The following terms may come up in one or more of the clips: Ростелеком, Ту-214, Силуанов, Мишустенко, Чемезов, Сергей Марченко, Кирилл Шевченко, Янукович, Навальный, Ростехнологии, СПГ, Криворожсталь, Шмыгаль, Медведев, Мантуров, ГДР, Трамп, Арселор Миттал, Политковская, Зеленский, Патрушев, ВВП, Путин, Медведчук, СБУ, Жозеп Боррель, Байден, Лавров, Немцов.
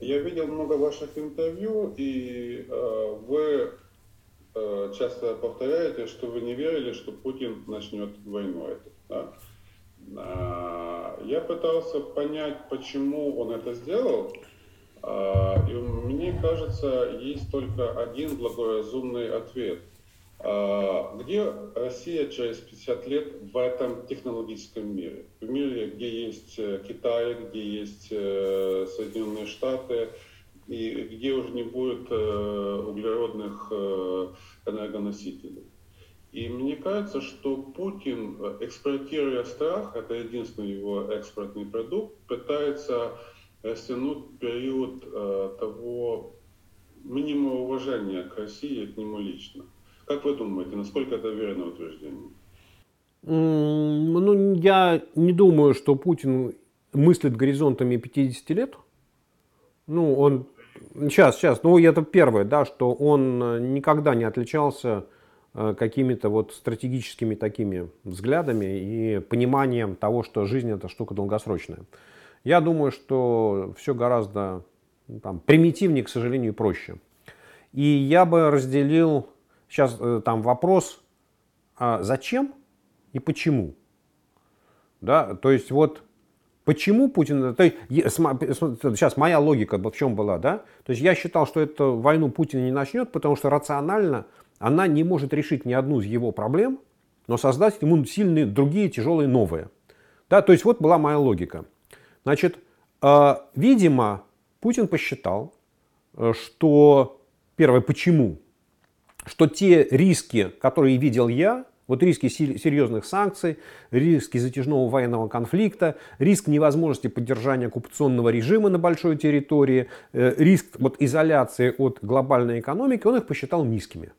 Я видел много ваших интервью, и вы часто повторяете, что вы не верили, что Путин начнет войну эту. Да? Я пытался понять, почему он это сделал, и мне кажется, есть только один благоразумный ответ. Где Россия через 50 лет в этом технологическом мире? В мире, где есть Китай, где есть Соединенные Штаты, и где уже не будет углеродных энергоносителей. И мне кажется, что Путин, экспортируя страх, это единственный его экспортный продукт, пытается растянуть период того минимума уважения к России и к нему лично. Как вы думаете, насколько это верное утверждение? Ну, я не думаю, что Путин мыслит горизонтами 50 лет. Ну, он... Сейчас. Ну, это первое, да, что он никогда не отличался какими-то вот стратегическими такими взглядами и пониманием того, что жизнь — это штука долгосрочная. Я думаю, что все гораздо там примитивнее, к сожалению, и проще. И я бы разделил... Сейчас там вопрос, а зачем и почему? Да, то есть вот почему Путин... То есть, сейчас моя логика в чем была, да? То есть я считал, что эту войну Путин не начнет, потому что рационально она не может решить ни одну из его проблем, но создать ему сильные, другие, тяжелые, новые. Да, то есть вот была моя логика. Значит, видимо, Путин посчитал, что... Первое, почему? Что те риски, которые видел я, вот риски серьезных санкций, риски затяжного военного конфликта, риск невозможности поддержания оккупационного режима на большой территории, риск вот изоляции от глобальной экономики, он их посчитал низкими.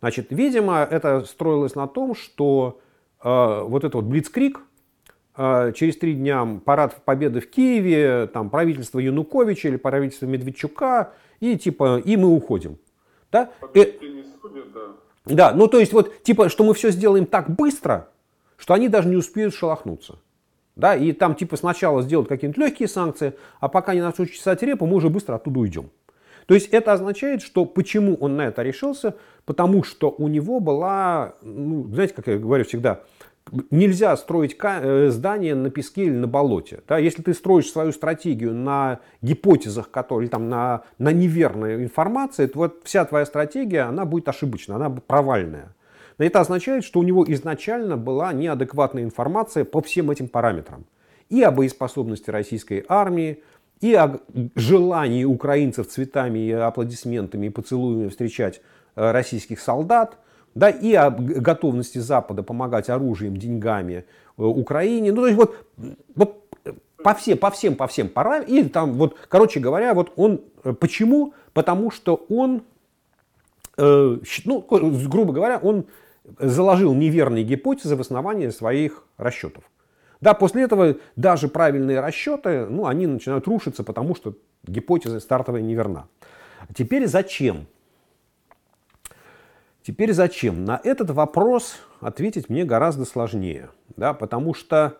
Значит, видимо, это строилось на том, что вот этот вот блицкриг, через 3 дня парад победы в Киеве, там правительство Януковича или правительство Медведчука, и типа, и мы уходим. Да? Да, ну то есть вот типа, что мы все сделаем так быстро, что они даже не успеют шелохнуться. Да, и там типа сначала сделают какие-нибудь легкие санкции, а пока не начнут чесать репу, мы уже быстро оттуда уйдем. То есть это означает, что почему он на это решился, потому что у него была, ну, знаете, как я говорю всегда, нельзя строить здание на песке или на болоте. Да, если ты строишь свою стратегию на гипотезах, которые, там, на неверной информации, то вот вся твоя стратегия, она будет ошибочна, она провальная. Но это означает, что у него изначально была неадекватная информация по всем этим параметрам. И о боеспособности российской армии, и о желании украинцев цветами и аплодисментами и поцелуями встречать российских солдат. Да, и о готовности Запада помогать оружием, деньгами Украине. Ну, то есть вот по всем параметрам. И там, вот, короче говоря, вот он. Почему? Потому что он, ну, грубо говоря, он заложил неверные гипотезы в основании своих расчетов. Да, после этого даже правильные расчеты, ну, они начинают рушиться, потому что гипотеза стартовая неверна. Теперь зачем? Теперь зачем? На этот вопрос ответить мне гораздо сложнее, да, потому что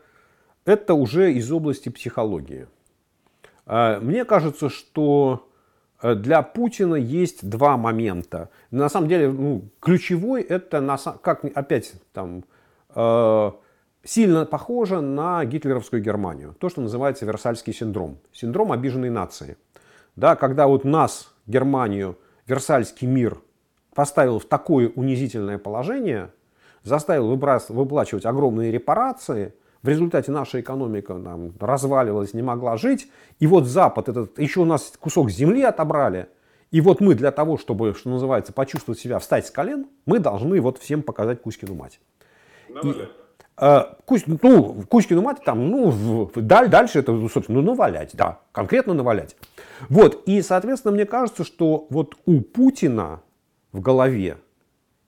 это уже из области психологии. Мне кажется, что для Путина есть два момента. На самом деле, ну, ключевой это, как опять там, сильно похоже на гитлеровскую Германию. То, что называется Версальский синдром. Синдром обиженной нации. Да, когда вот нас, Германию, Версальский мир поставил в такое унизительное положение, заставил выплачивать огромные репарации, в результате наша экономика там развалилась, не могла жить, и вот Запад, этот, еще у нас кусок земли отобрали, и вот мы для того, чтобы, что называется, почувствовать себя, встать с колен, мы должны вот всем показать Кузькину мать. И, Кузькину мать, там, ну, дальше это, собственно, навалять, да, конкретно навалять. Вот, и, соответственно, мне кажется, что вот у Путина в голове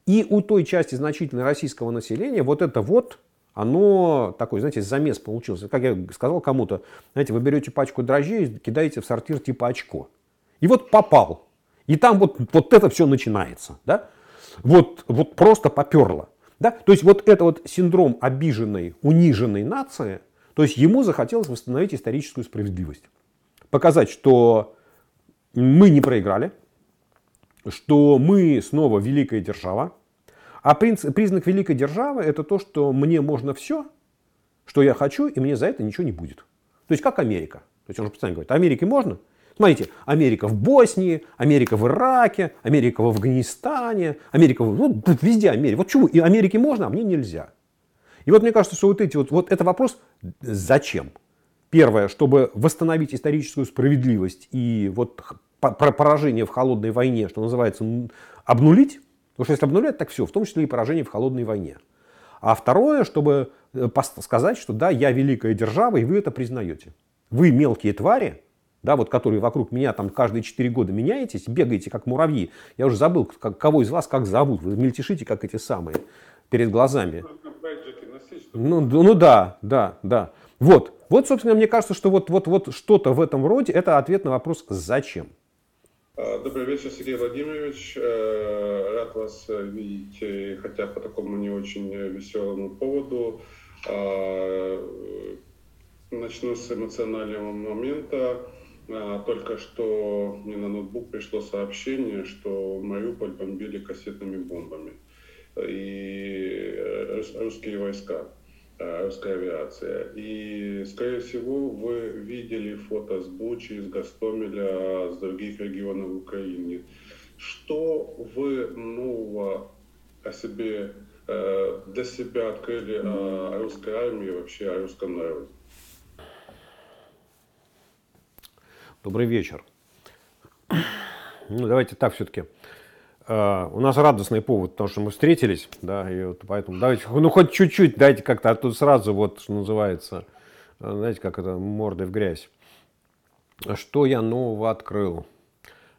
и у той части значительной российского населения вот это вот, оно такой, знаете, замес получился. Как я сказал кому-то, знаете, вы берете пачку дрожжей и кидаете в сортир типа очко. И вот попал. И там вот это все начинается. Да? Вот просто поперло. Да? То есть вот это вот синдром обиженной, униженной нации, то есть ему захотелось восстановить историческую справедливость. Показать, что мы не проиграли, что мы снова великая держава. А признак великой державы — это то, что мне можно все, что я хочу, и мне за это ничего не будет. То есть как Америка. То есть он же постоянно говорит, Америке можно? Смотрите, Америка в Боснии, Америка в Ираке, Америка в Афганистане, Америка в... Ну, везде Америка. Вот почему и Америке можно, а мне нельзя. И вот мне кажется, что вот это вопрос «зачем?». Первое, чтобы восстановить историческую справедливость и вот поражение в холодной войне, что называется, обнулить. Потому что если обнулять, так все, в том числе и поражение в холодной войне. А второе, чтобы сказать, что да, я великая держава, и вы это признаете. Вы мелкие твари, да, вот, которые вокруг меня там каждые 4 года меняетесь, бегаете как муравьи. Я уже забыл, кого из вас как зовут. Вы мельтешите, как эти самые, перед глазами. Ну да. Вот, собственно, мне кажется, что вот что-то в этом роде — это ответ на вопрос «зачем?». Добрый вечер, Сергей Владимирович. Рад вас видеть, хотя по такому не очень веселому поводу. Начну с эмоционального момента. Только что мне на ноутбук пришло сообщение, что Мариуполь бомбили кассетными бомбами. И русские войска, русская авиация. И, скорее всего, вы видели фото с Бучи, из Гостомеля, с других регионов Украины. Что вы нового о себе, для себя открыли о русской армии, вообще о русском народе? Добрый вечер. Ну, давайте так все-таки. У нас радостный повод, потому что мы встретились, да, и вот поэтому давайте, ну, хоть чуть-чуть, дайте как-то, а тут сразу, вот, что называется, знаете, как это, мордой в грязь. Что я нового открыл?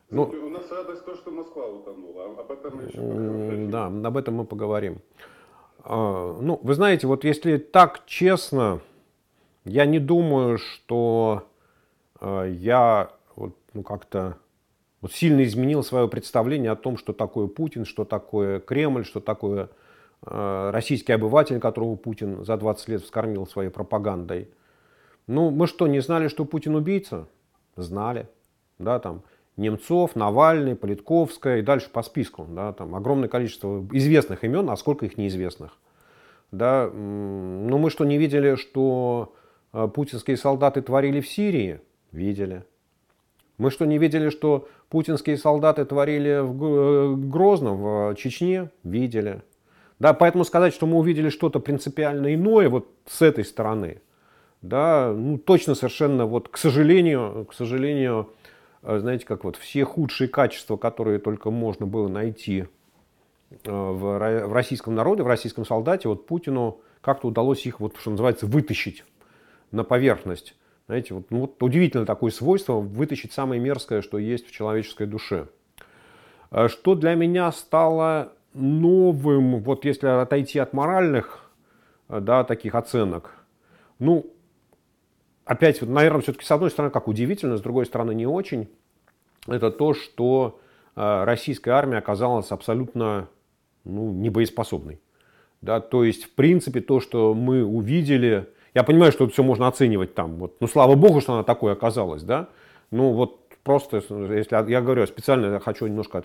Ну, у нас радость то, что Москва утонула, об этом мы еще поговорим. Да, об этом мы поговорим. Ну, вы знаете, вот если так честно, я не думаю, что я вот, ну, как-то... Вот сильно изменил свое представление о том, что такое Путин, что такое Кремль, что такое российский обыватель, которого Путин за 20 лет вскормил своей пропагандой. Ну, мы что, не знали, что Путин убийца? Знали. Да, там Немцов, Навальный, Политковская и дальше по списку. Да, там огромное количество известных имен, а сколько их неизвестных. Да, ну, мы что, не видели, что путинские солдаты творили в Сирии? Видели. Мы что, не видели, что путинские солдаты творили в Грозном, в Чечне? Видели. Да, поэтому сказать, что мы увидели что-то принципиально иное вот с этой стороны, да, ну, точно совершенно, вот, к сожалению, знаете, как вот все худшие качества, которые только можно было найти в российском народе, в российском солдате, вот Путину как-то удалось их, вот, что называется, вытащить на поверхность. Знаете, вот удивительно такое свойство вытащить самое мерзкое, что есть в человеческой душе. Что для меня стало новым, вот если отойти от моральных, да, таких оценок, ну, опять, наверное, все-таки с одной стороны, как удивительно, с другой стороны, не очень, это то, что российская армия оказалась абсолютно, ну, небоеспособной. Да, то есть, в принципе, то, что мы увидели... Я понимаю, что это все можно оценивать там. Вот. Ну, слава богу, что она такой оказалась, да. Ну, вот просто, если я говорю, специально я хочу немножко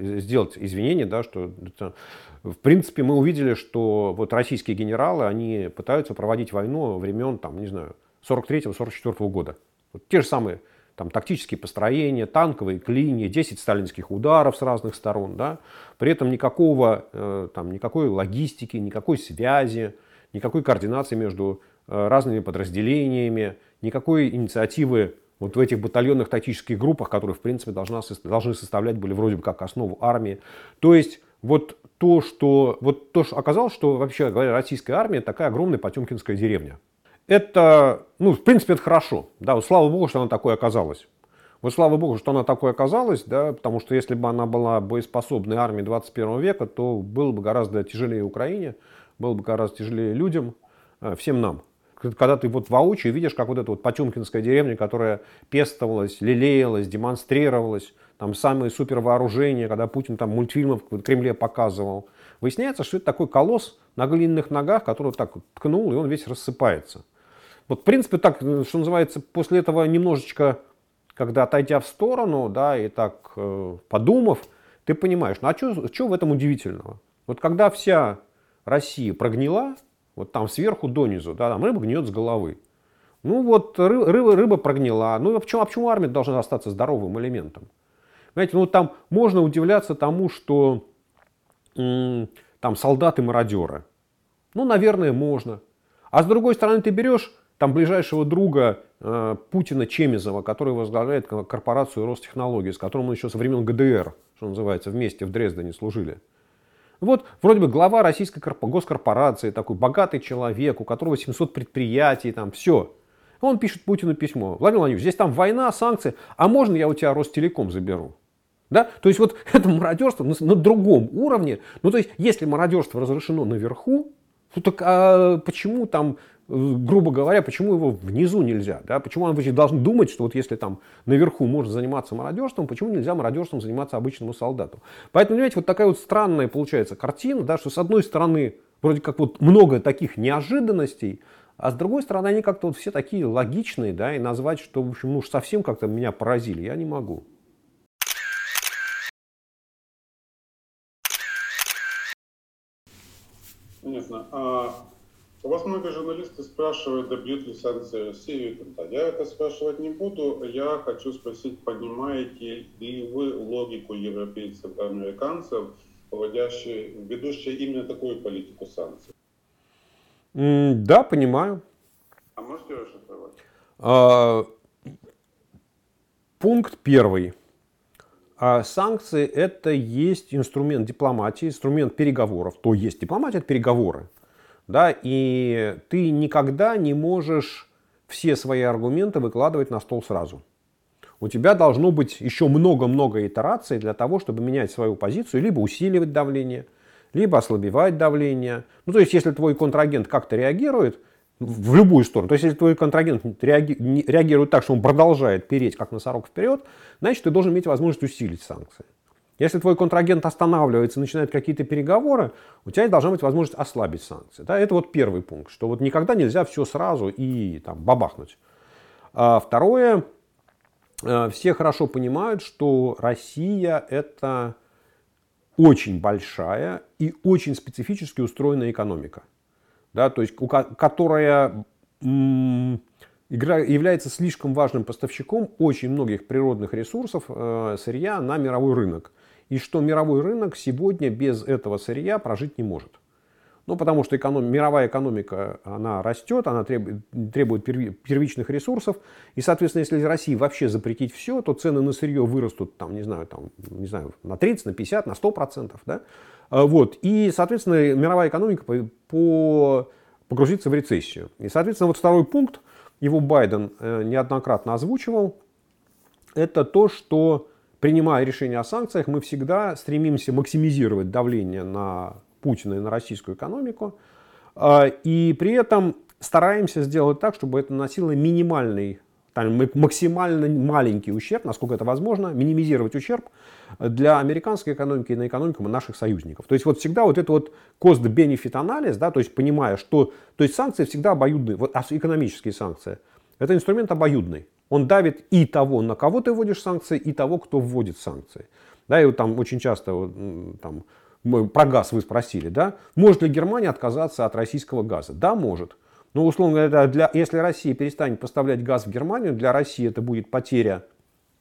сделать извинения, да, что это, в принципе, мы увидели, что вот российские генералы, они пытаются проводить войну времен, там, не знаю, 43-44 года. Вот те же самые там тактические построения, танковые клини, 10 сталинских ударов с разных сторон, да. При этом никакой логистики, никакой связи, никакой координации между разными подразделениями, никакой инициативы вот в этих батальонных тактических группах, которые, в принципе, должны составлять были вроде бы как основу армии. То есть вот то, что оказалось, что вообще говоря, российская армия такая огромная потемкинская деревня. Это, ну, в принципе, это хорошо. Да, вот слава богу, что она такой оказалась. Вот слава богу, что она такой оказалась, да, потому что если бы она была боеспособной армией 21 века, то было бы гораздо тяжелее Украине, было бы гораздо тяжелее людям, всем нам. Когда ты вот воочию видишь, как вот эта вот потемкинская деревня, которая пестовалась, лелеялась, демонстрировалась, там самые супервооружения, когда Путин там мультфильмов в Кремле показывал. Выясняется, что это такой колосс на глиняных ногах, который вот так вот ткнул, и он весь рассыпается. Вот, в принципе, так, что называется, после этого немножечко когда, отойдя в сторону, да, и так подумав, ты понимаешь, ну а что в этом удивительного? Вот когда вся Россия прогнила, вот там сверху донизу, да, там рыба гниет с головы. Ну вот рыба прогнила, ну а почему армия должна остаться здоровым элементом? Понимаете, ну там можно удивляться тому, что там солдаты-мародеры. Ну, наверное, можно. А с другой стороны, ты берешь там ближайшего друга Путина Чемезова, который возглавляет корпорацию Ростехнологии, с которым он еще со времен ГДР, что называется, вместе в Дрездене служили. Вот вроде бы глава российской госкорпорации, такой богатый человек, у которого 700 предприятий, там все. Он пишет Путину письмо. Владимир Владимирович, здесь там война, санкции, а можно я у тебя Ростелеком заберу? Да? То есть вот это мародерство на другом уровне. Ну то есть если мародерство разрешено наверху, то так а почему там, грубо говоря, почему его внизу нельзя? Да? Почему он вообще должен думать, что вот если там наверху можно заниматься мародерством, почему нельзя мародерством заниматься обычному солдату? Поэтому, понимаете, вот такая вот странная получается картина, да, что с одной стороны вроде как вот много таких неожиданностей, а с другой стороны они как-то вот все такие логичные, да, и назвать, что в общем, ну уж совсем как-то меня поразили, я не могу. Понятно. У вас многие журналисты спрашивают, добьют ли санкции России. Я это спрашивать не буду. Я хочу спросить, понимаете ли вы логику европейцев и американцев, ведущие именно такую политику санкций? Да, понимаю. А можете расшифровать? Пункт первый. Санкции — это есть инструмент дипломатии, инструмент переговоров. То есть дипломатия — это переговоры. Да? И ты никогда не можешь все свои аргументы выкладывать на стол сразу. У тебя должно быть еще много-много итераций для того, чтобы менять свою позицию, либо усиливать давление, либо ослабевать давление. Ну, то есть, если твой контрагент как-то реагирует в любую сторону, то есть, если твой контрагент реагирует так, что он продолжает переть, как носорог вперед, значит, ты должен иметь возможность усилить санкции. Если твой контрагент останавливается и начинает какие-то переговоры, у тебя должна быть возможность ослабить санкции. Да, это вот первый пункт, что вот никогда нельзя все сразу и там бабахнуть. А второе, все хорошо понимают, что Россия — это очень большая и очень специфически устроенная экономика, да, то есть, которая является слишком важным поставщиком очень многих природных ресурсов, сырья на мировой рынок. И что мировой рынок сегодня без этого сырья прожить не может. Ну, потому что мировая экономика, она растет, она требует первичных ресурсов. И, соответственно, если из России вообще запретить все, то цены на сырье вырастут, там, не знаю, на 30, на 50, на 100%. Да? Вот. И, соответственно, мировая экономика погрузится в рецессию. И, соответственно, вот второй пункт, его Байден неоднократно озвучивал, это то, что, принимая решение о санкциях, мы всегда стремимся максимизировать давление на Путина и на российскую экономику, и при этом стараемся сделать так, чтобы это наносило минимальный, там, максимально маленький ущерб, насколько это возможно, минимизировать ущерб для американской экономики и на экономику наших союзников. То есть вот всегда вот это вот cost-benefit анализ, да, то есть понимая, что то есть санкции всегда обоюдные, вот экономические санкции, это инструмент обоюдный. Он давит и того, на кого ты вводишь санкции, и того, кто вводит санкции. Да, и вот там очень часто там, про газ вы спросили, да? Может ли Германия отказаться от российского газа? Да, может. Но, условно говоря, если Россия перестанет поставлять газ в Германию, для России это будет потеря,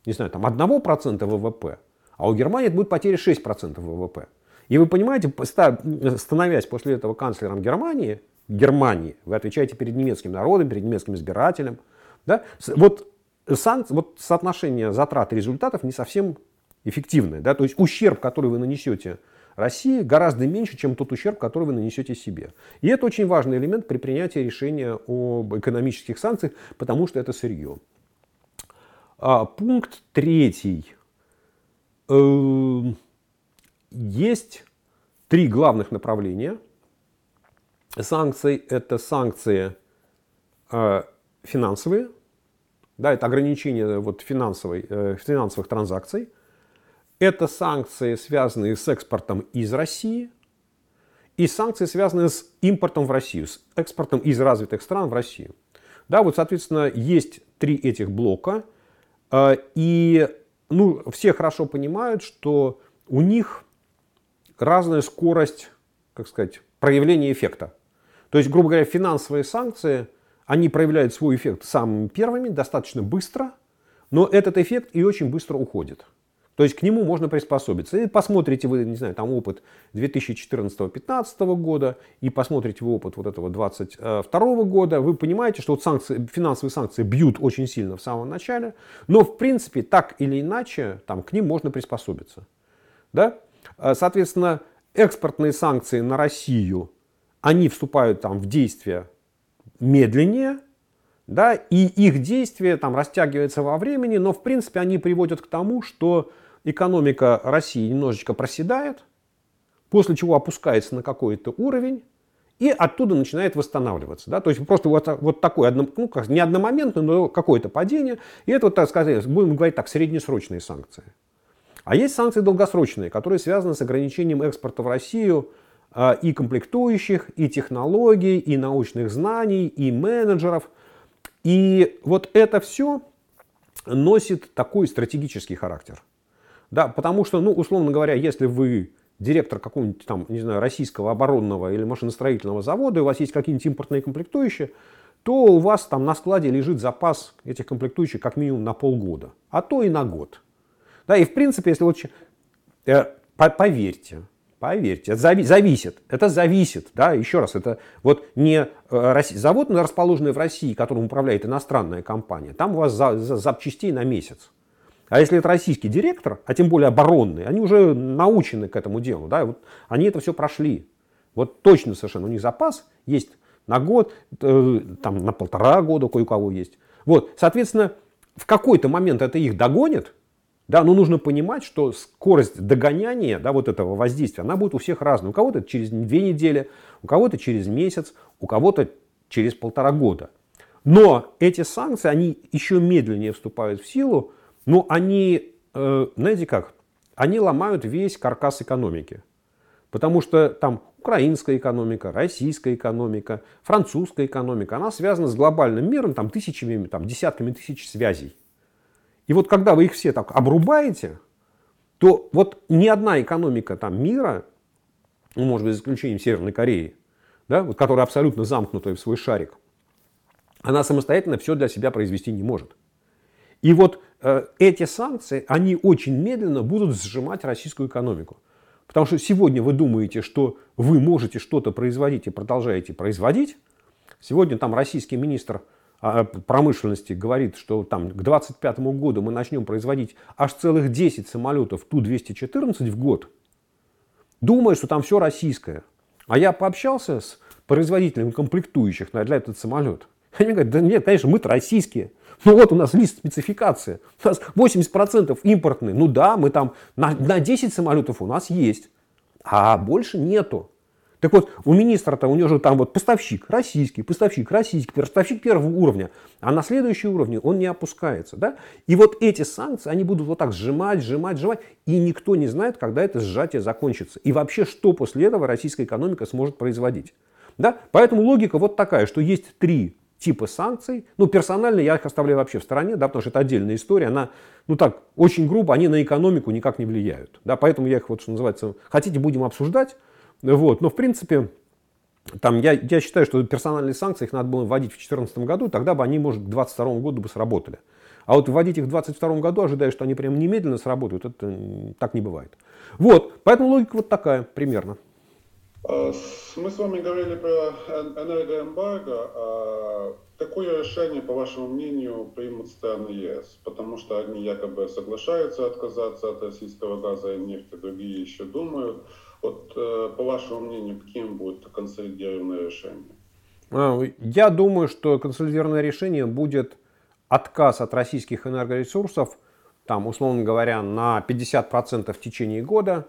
не знаю, там 1% ВВП, а у Германии это будет потеря 6% ВВП. И вы понимаете, становясь после этого канцлером Германии, вы отвечаете перед немецким народом, перед немецким избирателем. Да? Вот соотношение затрат и результатов не совсем эффективное. Да? То есть ущерб, который вы нанесете России, гораздо меньше, чем тот ущерб, который вы нанесете себе. И это очень важный элемент при принятии решения об экономических санкциях, потому что это сырье. Пункт третий. Есть три главных направления санкций. Это санкции финансовые, да, это ограничение вот финансовых транзакций. Это санкции, связанные с экспортом из России, и санкции, связанные с импортом в Россию, с экспортом из развитых стран в Россию. Да, вот, соответственно, есть три этих блока. И все хорошо понимают, что у них разная скорость, как сказать, проявления эффекта. То есть, грубо говоря, финансовые санкции, они проявляют свой эффект самыми первыми, достаточно быстро, но этот эффект и очень быстро уходит. То есть к нему можно приспособиться. И посмотрите вы, не знаю, там опыт 2014-2015 года, и посмотрите вы опыт вот этого 2022 года, вы понимаете, что вот санкции, финансовые санкции бьют очень сильно в самом начале, но в принципе так или иначе там, к ним можно приспособиться. Да? Соответственно, экспортные санкции на Россию, они вступают там, в действие медленнее, да, и их действие там, растягивается во времени, но в принципе они приводят к тому, что экономика России немножечко проседает, после чего опускается на какой-то уровень и оттуда начинает восстанавливаться. Да? То есть просто вот такое, не одномоментное, но какое-то падение. И это, вот, так сказать, будем говорить так, среднесрочные санкции. А есть санкции долгосрочные, которые связаны с ограничением экспорта в Россию и комплектующих, и технологий, и научных знаний, и менеджеров. И вот это все носит такой стратегический характер. Да, потому что, условно говоря, если вы директор какого-нибудь там, не знаю, российского оборонного или машиностроительного завода, и у вас есть какие-нибудь импортные комплектующие, то у вас там на складе лежит запас этих комплектующих как минимум на полгода, а то и на год. Да, и в принципе, если вот поверьте, это зависит. Это зависит, да, еще раз, это вот не завод, расположенный в России, которым управляет иностранная компания, там у вас запчастей на месяц. А если это российский директор, а тем более оборонный, они уже научены к этому делу, да, вот они это все прошли. Вот точно совершенно, у них запас есть на год, там на полтора года кое-кого есть. Вот, соответственно, в какой-то момент это их догонит. Да, но нужно понимать, что скорость догоняния, да, вот этого воздействия, она будет у всех разная. У кого-то через 2 недели, у кого-то через месяц, у кого-то через 1,5 года. Но эти санкции, они еще медленнее вступают в силу, но они, знаете как, они ломают весь каркас экономики. Потому что там украинская экономика, российская экономика, французская экономика, она связана с глобальным миром, там тысячами, там десятками тысяч связей. И вот когда вы их все так обрубаете, то вот ни одна экономика там мира, может быть, за исключением Северной Кореи, да, вот, которая абсолютно замкнутая в свой шарик, она самостоятельно все для себя произвести не может. И вот эти санкции, они очень медленно будут сжимать российскую экономику. Потому что сегодня вы думаете, что вы можете что-то производить и продолжаете производить. Сегодня там российский министр промышленности говорит, что там, к 2025 году мы начнем производить аж целых 10 самолетов Ту-214 в год, думая, что там все российское. А я пообщался с производителем комплектующих для этот самолет. Они говорят, да нет, конечно, мы-то российские. Ну вот у нас лист спецификации. У нас 80% импортные. Ну да, мы там на 10 самолетов у нас есть, а больше нету. Так вот, у министра-то, у него же там вот поставщик российский, поставщик первого уровня, а на следующий уровень он не опускается. Да? И вот эти санкции, они будут вот так сжимать, и никто не знает, когда это сжатие закончится. И вообще, что после этого российская экономика сможет производить. Да? Поэтому логика вот такая, что есть 3 типа санкций. Ну, персонально я их оставляю вообще в стороне, да, потому что это отдельная история. Она, так, очень грубо, они на экономику никак не влияют. Да? Поэтому я их, вот что называется, хотите, будем обсуждать. Вот. Но в принципе, там, я считаю, что персональные санкции их надо было вводить в 2014 году, тогда бы они, может, к 2022 году бы сработали. А вот вводить их в 2022 году, ожидая, что они прям немедленно сработают, это так не бывает. Вот. Поэтому логика вот такая примерно. Мы с вами говорили про энергоэмбарго. Какое решение, по вашему мнению, примут страны ЕС? Потому что одни якобы соглашаются отказаться от российского газа и нефти, другие еще думают. Вот, по вашему мнению, каким будет консолидированное решение? Я думаю, что консолидированное решение будет отказ от российских энергоресурсов, там, условно говоря, на 50% в течение года,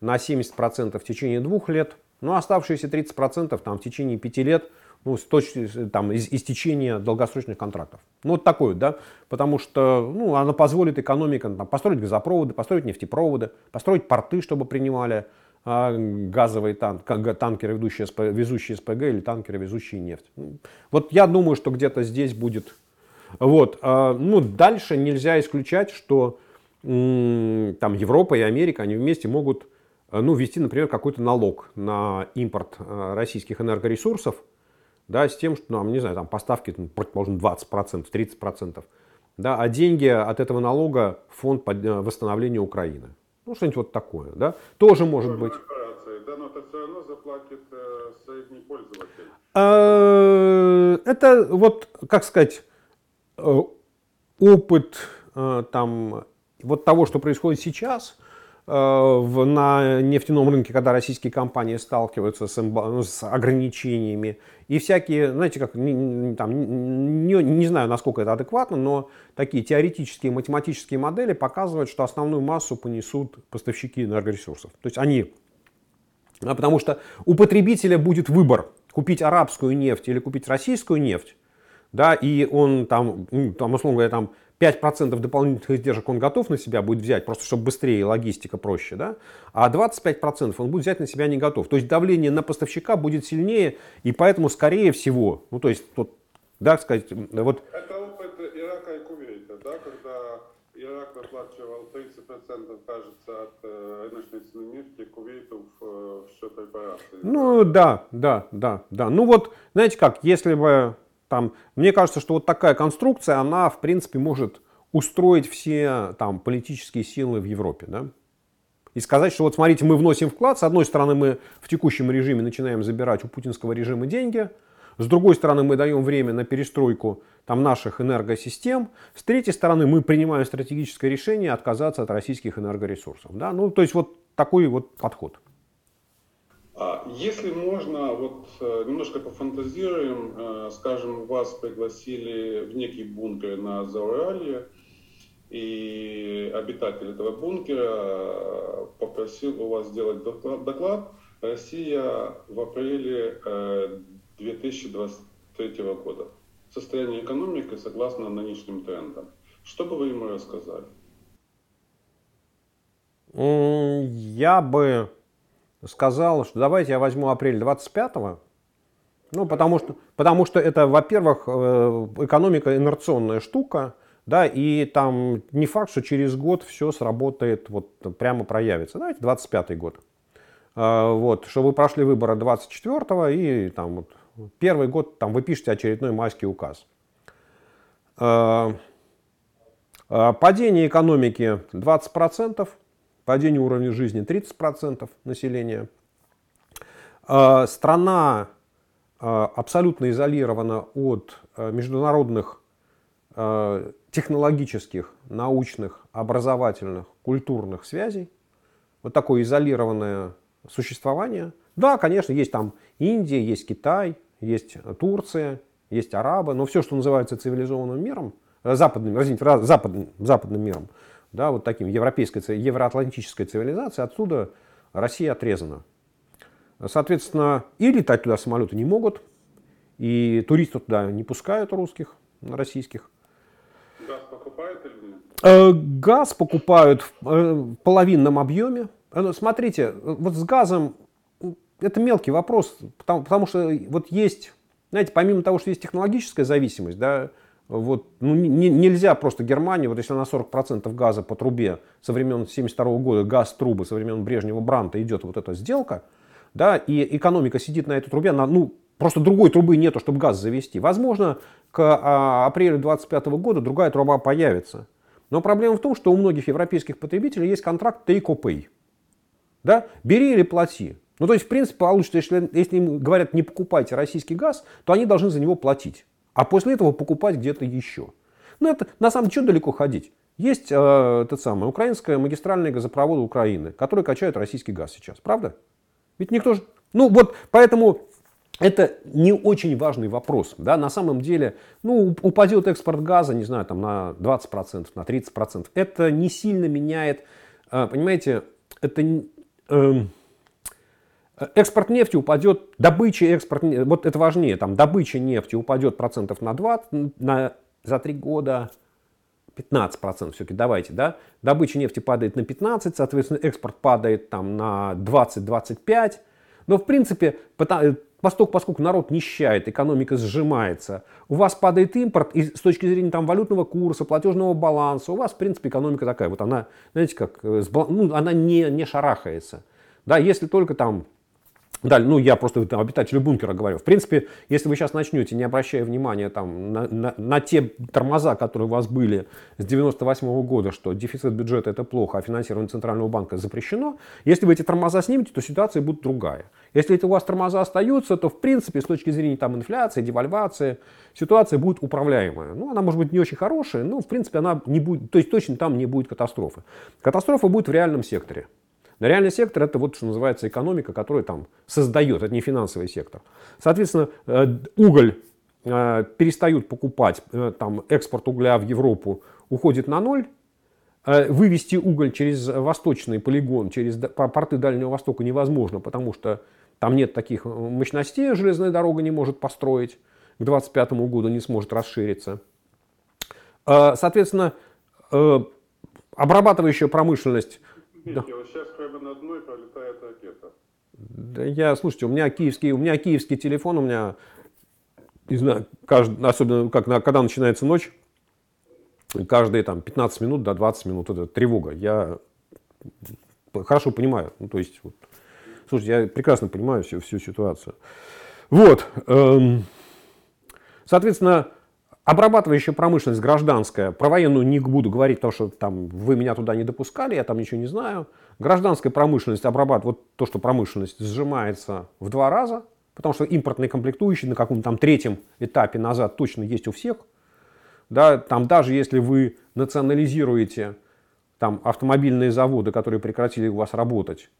на 70% в течение 2 лет, но оставшиеся 30% там, в течение 5 лет с истечения долгосрочных контрактов. Ну, вот такое, да, потому что она позволит экономикам построить газопроводы, построить нефтепроводы, построить порты, чтобы принимали газовые танкеры, везущие СПГ или танкеры, везущие нефть. Вот я думаю, что где-то здесь будет Вот. Ну, дальше нельзя исключать, что там Европа и Америка, они вместе могут, ну, ввести, например, какой-то налог на импорт российских энергоресурсов, да, с тем, что, ну, не знаю, там поставки, предположим, 20%, 30%, да, а деньги от этого налога в фонд восстановления Украины. Ну, что-нибудь вот такое, да, тоже может быть. Да, но это все равно заплатит средний пользователь. Это вот, как сказать, опыт там, вот того, что происходит сейчас на нефтяном рынке, когда российские компании сталкиваются с ограничениями. И всякие, знаете, как, там, не знаю, насколько это адекватно, но такие теоретические математические модели показывают, что основную массу понесут поставщики энергоресурсов. То есть они, потому что у потребителя будет выбор, купить арабскую нефть или купить российскую нефть, да, и он там условно говоря, там 5% дополнительных издержек он готов на себя будет взять, просто чтобы быстрее, логистика проще, да? А 25% он будет взять на себя не готов. То есть давление на поставщика будет сильнее, и поэтому, скорее всего, ну, то есть, вот, да, сказать, вот... Это опыт Ирака и Кувейта, да, когда Ирак выплачивал 30%, кажется, от рыночной цены нефти Кувейту в счет репарации. Ну, да. Ну, вот, знаете как, если бы... Там, мне кажется, что вот такая конструкция, она, в принципе, может устроить все там, политические силы в Европе. Да? И сказать, что вот смотрите, мы вносим вклад. С одной стороны, мы в текущем режиме начинаем забирать у путинского режима деньги. С другой стороны, мы даем время на перестройку там, наших энергосистем. С третьей стороны, мы принимаем стратегическое решение отказаться от российских энергоресурсов. Да? Ну, то есть вот такой вот подход. Если можно, вот немножко пофантазируем, скажем, вас пригласили в некий бункер на Зауралье, и обитатель этого бункера попросил у вас сделать доклад «Россия в апреле 2023 года. Состояние экономики согласно нынешним трендам». Что бы вы ему рассказали? Я бы... сказал, что давайте я возьму апрель 25-го, ну, потому что это, во-первых, экономика инерционная штука, да, и там не факт, что через год все сработает, вот прямо проявится. Давайте 25-й год, вот, что вы прошли выборы 24-го, и там вот, первый год там, вы пишете очередной майский указ. Падение экономики 20%. Падение уровня жизни 30% населения. Страна абсолютно изолирована от международных технологических, научных, образовательных, культурных связей. Вот такое изолированное существование. Да, конечно, есть там Индия, есть Китай, есть Турция, есть арабы. Но все, что называется цивилизованным миром, западным миром, да, вот таким евроатлантической цивилизации, отсюда Россия отрезана. Соответственно, и летать туда самолеты не могут, и туристов туда не пускают русских, российских. Газ покупают или нет? Газ покупают в половинном объеме. Смотрите, вот с газом это мелкий вопрос, потому что вот есть, знаете, помимо того, что есть технологическая зависимость, да, вот, ну, нельзя просто Германию, вот если на 40% газа по трубе со времен 1972 года, газ трубы со времен Брежнева-Бранта идет вот эта сделка, да, и экономика сидит на этой трубе, ну, просто другой трубы нету, чтобы газ завести. Возможно, к апрелю 2025 года другая труба появится. Но проблема в том, что у многих европейских потребителей есть контракт take or pay. Да? Бери или плати. Ну, то есть, в принципе, получится, если им говорят, не покупайте российский газ, то они должны за него платить. А после этого покупать где-то еще. Ну, это на самом деле, что далеко ходить? Есть украинская магистральная газопровода Украины, которые качают российский газ сейчас, правда? Ведь никто же... Ну, вот, поэтому это не очень важный вопрос, да, на самом деле, ну, упадет экспорт газа, не знаю, там, на 20%, на 30%. Это не сильно меняет, понимаете, это... Экспорт нефти упадет, вот это важнее, там добыча нефти упадет процентов на 20, за 3 года 15% все-таки, давайте, да, добыча нефти падает на 15, соответственно, экспорт падает там на 20-25, но в принципе Восток, поскольку народ нищает, экономика сжимается, у вас падает импорт, и с точки зрения там, валютного курса, платежного баланса, у вас, в принципе, экономика такая, вот она, знаете, как, ну, она не шарахается. Да, если только там, да, ну, я просто там, обитателю бункера говорю, в принципе, если вы сейчас начнете, не обращая внимания там, на те тормоза, которые у вас были с 98-го года, что дефицит бюджета это плохо, а финансирование Центрального банка запрещено, если вы эти тормоза снимете, то ситуация будет другая. Если это у вас тормоза остаются, то, в принципе, с точки зрения там, инфляции, девальвации, ситуация будет управляемая. Ну, она может быть не очень хорошая, но, в принципе, она не будет, то есть точно там не будет катастрофы. Катастрофа будет в реальном секторе. Но реальный сектор – это вот, что называется, экономика, которая там создает, это не финансовый сектор. Соответственно, уголь перестают покупать, там, экспорт угля в Европу уходит на ноль. Вывести уголь через восточный полигон, через порты Дальнего Востока невозможно, потому что там нет таких мощностей, железная дорога не может построить, к 2025 году не сможет расшириться. Соответственно, обрабатывающая промышленность... Да. Вот сейчас прямо над мной пролетает ракета. Да я, слушайте, у меня киевский телефон, у меня, не знаю, особенно когда начинается ночь, каждые там 15 минут до 20 минут это тревога. Я хорошо понимаю, ну, то есть, вот, слушайте, я прекрасно понимаю всю ситуацию. Вот, соответственно. Обрабатывающая промышленность гражданская, про военную не буду говорить, потому что там вы меня туда не допускали, я там ничего не знаю. Гражданская промышленность обрабатывает, вот то, что промышленность сжимается в 2 раза, потому что импортные комплектующие на каком-то там 3-м этапе назад точно есть у всех. Да, там даже если вы национализируете там, автомобильные заводы, которые прекратили у вас работать,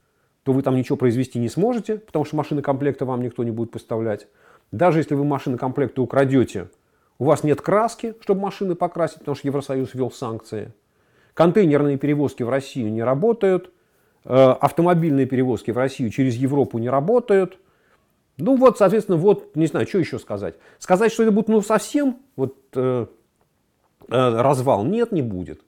то вы там ничего произвести не сможете, потому что машины комплекта вам никто не будет поставлять. Даже если вы машины комплекта украдете, у вас нет краски, чтобы машины покрасить, потому что Евросоюз ввел санкции. Контейнерные перевозки в Россию не работают. Автомобильные перевозки в Россию через Европу не работают. Ну вот, соответственно, вот, не знаю, что еще сказать. Сказать, что это будет ну, совсем вот, развал, нет, не будет.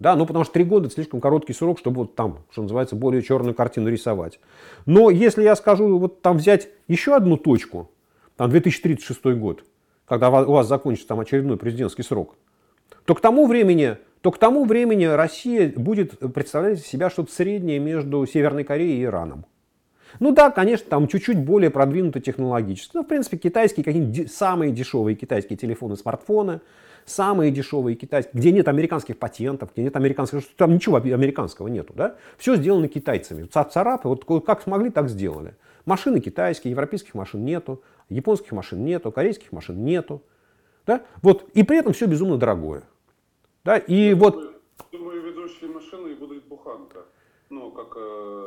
Да? Ну потому что 3 года это слишком короткий срок, чтобы вот там, что называется, более черную картину рисовать. Но если я скажу, вот там взять еще одну точку, там 2036 год, когда у вас закончится там очередной президентский срок, то к тому времени Россия будет представлять из себя что-то среднее между Северной Кореей и Ираном. Ну да, конечно, там чуть-чуть более продвинуто технологически. Ну, в принципе, китайские, какие-нибудь самые дешевые китайские телефоны, смартфоны, самые дешевые китайские, где нет американских патентов, где нет американских... Там ничего американского нету, да? Все сделано китайцами. Царапы, вот как смогли, так сделали. Машины китайские, европейских машин нету, японских машин нету, корейских машин нету. Да? Вот. И при этом все безумно дорогое. Да? И я вот... думаю, ведущие машины будут буханка. Ну, как,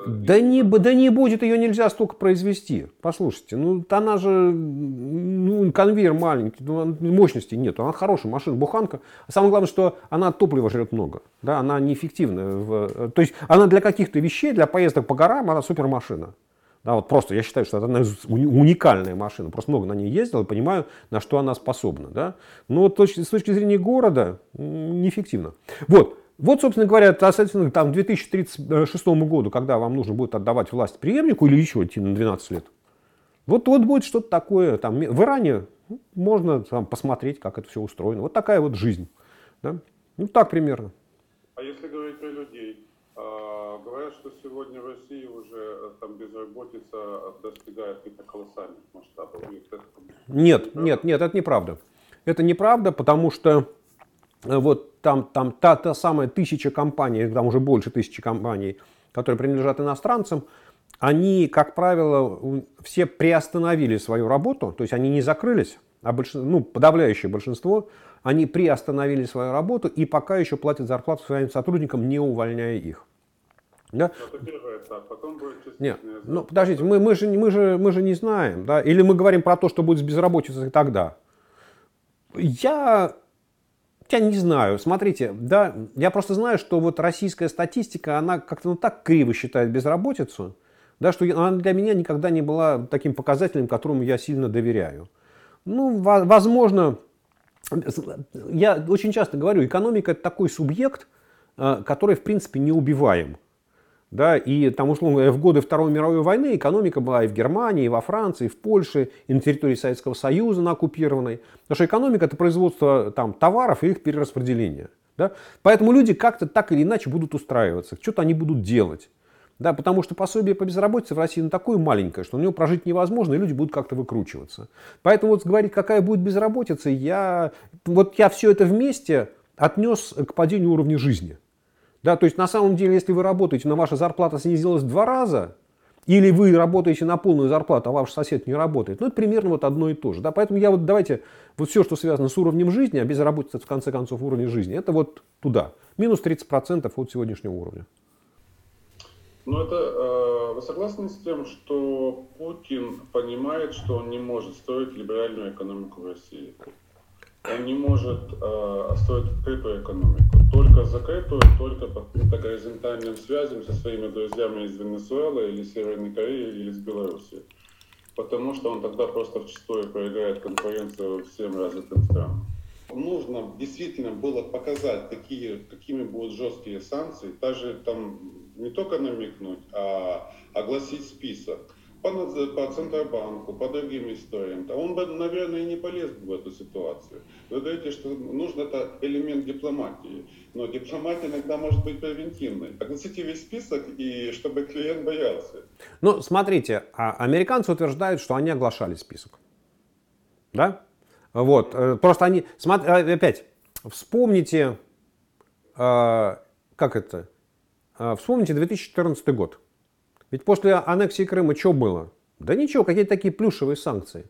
да не будет, ее нельзя столько произвести. Послушайте, ну она же, ну, конвейер маленький, мощности нет. Она хорошая машина, буханка. Самое главное, что она топлива жрет много. Да? Она неэффективная. То есть она для каких-то вещей, для поездок по горам, она супермашина. Да, вот просто я считаю, что это одна уникальная машина. Просто много на ней ездил и понимаю, на что она способна. Да? Но вот с точки зрения города неэффективно. Вот, собственно говоря, относительно к 2036 году, когда вам нужно будет отдавать власть преемнику или еще идти на 12 лет, вот будет что-то такое. Там, в Иране можно там, посмотреть, как это все устроено. Вот такая вот жизнь. Да? Ну, так примерно. А если говорить про людей? Говорят, что сегодня в России уже там безработица достигает каких-то колоссальных масштабов. Нет, это неправда. Это неправда, потому что вот там та самая 1000 компаний, там уже больше 1000 компаний, которые принадлежат иностранцам, они, как правило, все приостановили свою работу, то есть они не закрылись, а подавляющее большинство, они приостановили свою работу и пока еще платят зарплату своим сотрудникам, не увольняя их. Да? Нет, ну подождите, мы же не знаем, да? Или мы говорим про то, что будет с безработицей тогда. Я не знаю, смотрите, да, я просто знаю, что вот российская статистика, она как-то так криво считает безработицу, да, что она для меня никогда не была таким показателем, которому я сильно доверяю. Ну, возможно, я очень часто говорю, экономика это такой субъект, который в принципе неубиваем. Да, и там, условно, в годы Второй мировой войны экономика была и в Германии, и во Франции, и в Польше, и на территории Советского Союза, на оккупированной. Потому что экономика – это производство там, товаров и их перераспределение. Да? Поэтому люди как-то так или иначе будут устраиваться, что-то они будут делать. Да, потому что пособие по безработице в России такое маленькое, что на него прожить невозможно, и люди будут как-то выкручиваться. Поэтому вот говорить, какая будет безработица, я все это вместе отнес к падению уровня жизни. Да, то есть на самом деле, если вы работаете, но ваша зарплата снизилась в 2 раза, или вы работаете на полную зарплату, а ваш сосед не работает, это примерно одно и то же. Да? Поэтому давайте все, что связано с уровнем жизни, а безработица это в конце концов уровень жизни, это вот туда. Минус 30% от сегодняшнего уровня. Но это вы согласны с тем, что Путин понимает, что он не может строить либеральную экономику в России? Он не может строить открытую экономику, только закрытую, только по каким-то горизонтальным связям со своими друзьями из Венесуэлы, или Северной Кореи, или из Беларуси. Потому что он тогда просто вчистую проиграет конкуренцию всем развитым странам. Нужно действительно было показать, какими будут жесткие санкции, даже там не только намекнуть, а огласить список. По Центробанку, по другим историям. Он бы, наверное, и не полез бы в эту ситуацию. Вы говорите, что нужен это элемент дипломатии. Но дипломатия иногда может быть превентивной. Огласите весь список, и чтобы клиент боялся. Ну, смотрите, американцы утверждают, что они оглашали список. Да? Вот. Просто они... Опять, вспомните... Как это? Вспомните 2014 год. Ведь после аннексии Крыма что было? Да ничего, какие-то такие плюшевые санкции.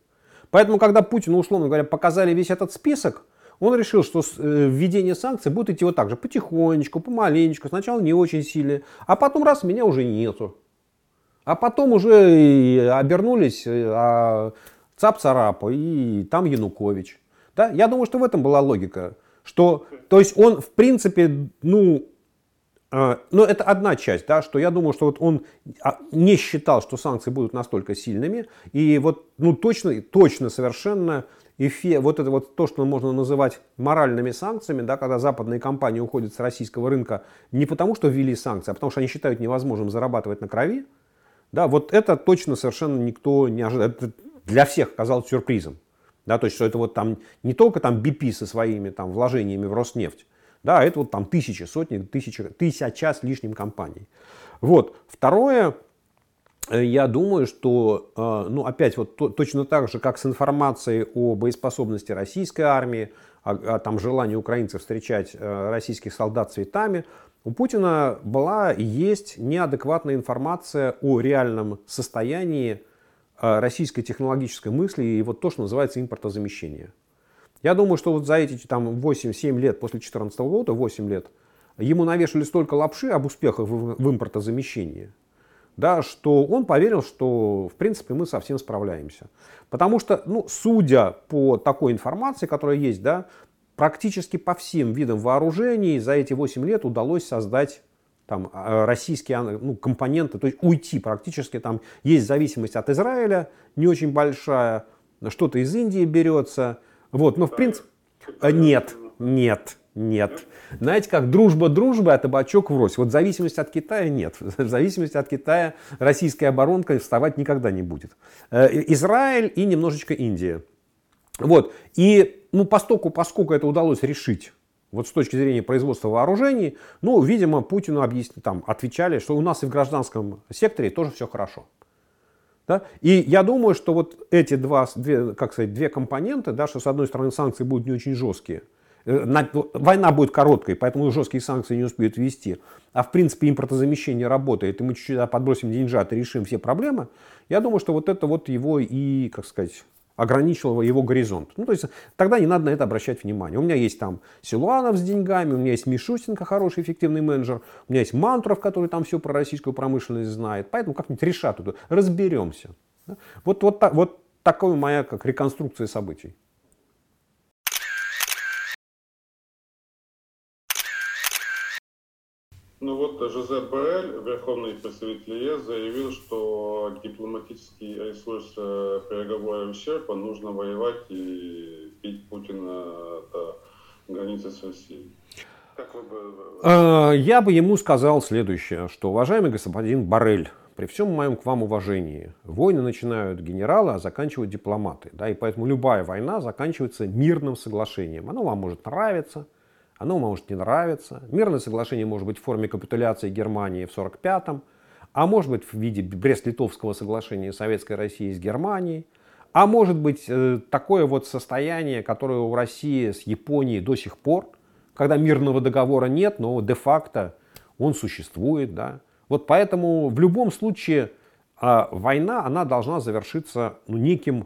Поэтому, когда Путину, условно говоря, показали весь этот список, он решил, что введение санкций будет идти вот так же, потихонечку, помаленечку, сначала не очень сильно, а потом раз, меня уже нету. А потом уже обернулись цап-царапа и там Янукович. Да? Я думаю, что в этом была логика. То есть он, в принципе, Но это одна часть, да, что я думаю, что вот он не считал, что санкции будут настолько сильными. И точно совершенно то, что можно называть моральными санкциями, да, когда западные компании уходят с российского рынка не потому, что ввели санкции, а потому, что они считают невозможным зарабатывать на крови, да, это точно совершенно никто не ожидал. Это для всех оказалось сюрпризом. Да, то есть, что это не только BP со своими вложениями в Роснефть. Да, это тысячи, сотни, тысяча с лишним компаний. Вот. Второе, я думаю, что, точно так же, как с информацией о боеспособности российской армии, о желании украинцев встречать российских солдат цветами, у Путина была и есть неадекватная информация о реальном состоянии российской технологической мысли и то, что называется импортозамещение. Я думаю, что за эти 8-7 лет после 2014 года, 8 лет, ему навешали столько лапши об успехах в импортозамещении, да, что он поверил, что в принципе мы совсем справляемся. Потому что, судя по такой информации, которая есть, да, практически по всем видам вооружений за эти 8 лет удалось создать российские компоненты, то есть уйти практически. Там есть зависимость от Израиля, не очень большая, что-то из Индии берется. Но в принципе... Нет. Знаете, как дружба, а табачок врозь. Зависимость от Китая нет. Зависимость от Китая российская оборонка вставать никогда не будет. Израиль и немножечко Индия. И поскольку это удалось решить с точки зрения производства вооружений, видимо, Путину отвечали, что у нас и в гражданском секторе тоже все хорошо. Да? И я думаю, что эти две компоненты, да, что с одной стороны санкции будут не очень жесткие, война будет короткой, поэтому жесткие санкции не успеют ввести, а в принципе импортозамещение работает, и мы чуть-чуть подбросим деньжат и решим все проблемы, я думаю, что его и, ограничило его горизонт. То есть тогда не надо на это обращать внимание. У меня есть Силуанов с деньгами, у меня есть Мишустенко, хороший эффективный менеджер, у меня есть Мантуров, который все про российскую промышленность знает. Поэтому как-нибудь решат это, разберемся. Вот такая моя реконструкция событий. Жозеп Боррель, верховный представитель ЕС, заявил, что дипломатический ресурс переговоров исчерпан, нужно воевать и бить Путина до границы с Россией. Как вы бы... Я бы ему сказал следующее, что, уважаемый господин Боррель, при всем моем к вам уважении, войны начинают генералы, а заканчивают дипломаты. Да, и поэтому любая война заканчивается мирным соглашением. Оно вам может нравиться, оно вам может не нравиться. Мирное соглашение может быть в форме капитуляции Германии в 1945-м, а может быть в виде Брест-Литовского соглашения Советской России с Германией, а может быть такое вот состояние, которое у России с Японией до сих пор, когда мирного договора нет, но де-факто он существует, да. Вот поэтому в любом случае война, она должна завершиться неким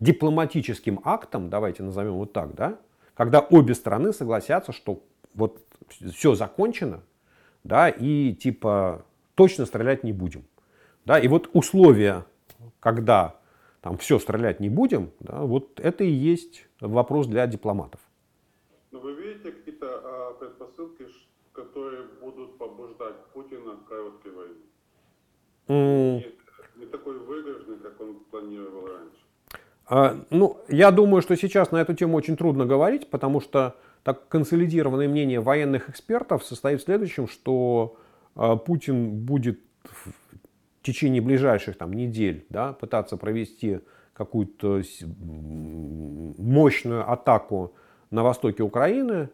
дипломатическим актом, давайте назовем вот так, да, когда обе стороны согласятся, что вот все закончено, да, и типа точно стрелять не будем. Да, и вот условия, когда там все стрелять не будем, да, вот это и есть вопрос для дипломатов. Но вы видите какие-то предпосылки, которые будут побуждать Путина к короткой войне? Не такой выигрышный, как он планировал раньше. Ну, я думаю, что сейчас на эту тему очень трудно говорить, потому что так консолидированное мнение военных экспертов состоит в следующем, что Путин будет в течение ближайших там, недель, да, пытаться провести какую-то мощную атаку на востоке Украины.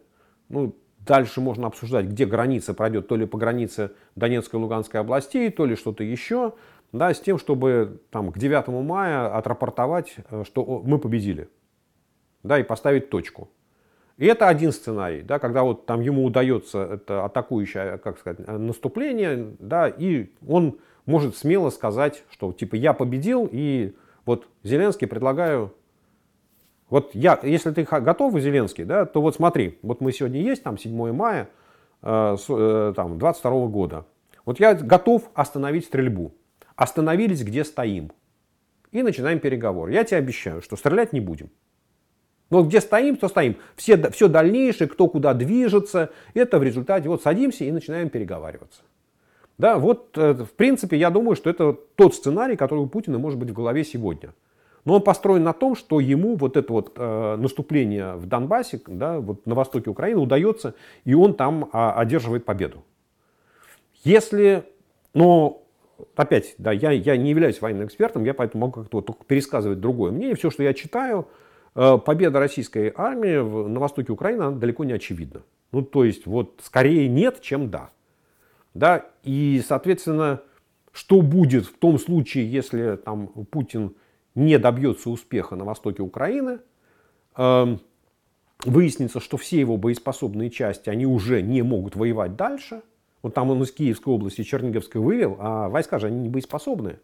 Ну, дальше можно обсуждать, где граница пройдет, то ли по границе Донецкой и Луганской областей, то ли что-то еще, да, с тем, чтобы там, к 9 мая отрапортовать, что мы победили, да, и поставить точку. И это один сценарий, да, когда вот там ему удается это атакующее, как сказать, наступление, да, и он может смело сказать, что типа я победил, и вот Зеленский предлагаю. Вот я, если ты готов, Зеленский, да, то вот смотри, вот мы сегодня есть, там 7 мая 22 года. Вот я готов остановить стрельбу. Остановились, где стоим. И начинаем переговор. Я тебе обещаю, что стрелять не будем. Но где стоим, то стоим. Все дальнейшее, кто куда движется, это в результате вот садимся и начинаем переговариваться. Да, вот в принципе я думаю, что это тот сценарий, который у Путина может быть в голове сегодня. Но он построен на том, что ему вот это вот наступление в Донбассе, да, вот на востоке Украины удается, и он там одерживает победу. Если, но опять, да, я не являюсь военным экспертом, я поэтому могу как-то вот только пересказывать другое мнение. Все, что я читаю, победа российской армии на востоке Украины, она далеко не очевидна. Ну, то есть, вот скорее нет, чем да. Да, и, соответственно, что будет в том случае, если там Путин не добьется успеха на востоке Украины, выяснится, что все его боеспособные части, они уже не могут воевать дальше. Вот там он из Киевской области, Черниговской вывел, а войска же они не боеспособные.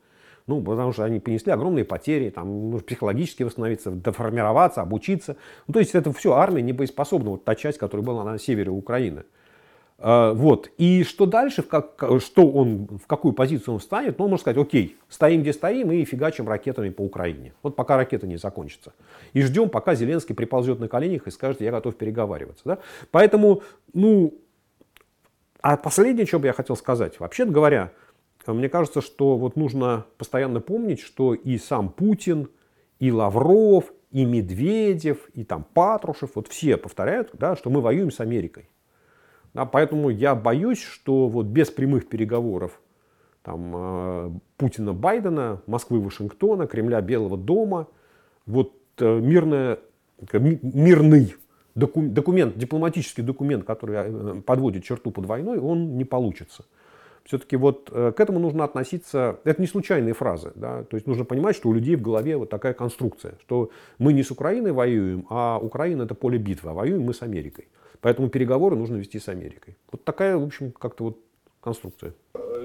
Ну, потому что они понесли огромные потери, там нужно психологически восстановиться, доформироваться, обучиться. Ну, то есть это все армия не боеспособна, вот та часть, которая была на севере Украины. Вот. И что дальше, в какую позицию он встанет, ну, он может сказать, окей, стоим где стоим и фигачим ракетами по Украине. Вот пока ракета не закончится. И ждем, пока Зеленский приползет на коленях и скажет, я готов переговариваться. Да? Поэтому, ну, а последнее, что бы я хотел сказать, вообще говоря, мне кажется, что вот нужно постоянно помнить, что и сам Путин, и Лавров, и Медведев, и там Патрушев, вот все повторяют, да, что мы воюем с Америкой. Да, поэтому я боюсь, что вот без прямых переговоров там, Путина, Байдена, Москвы, Вашингтона, Кремля, Белого дома, вот мирный документ, дипломатический документ, который подводит черту под войной, он не получится. Все-таки вот к этому нужно относиться, это не случайные фразы, да? То есть нужно понимать, что у людей в голове вот такая конструкция, что мы не с Украиной воюем, а Украина это поле битвы, а воюем мы с Америкой. Поэтому переговоры нужно вести с Америкой. Вот такая, в общем, как-то вот конструкция.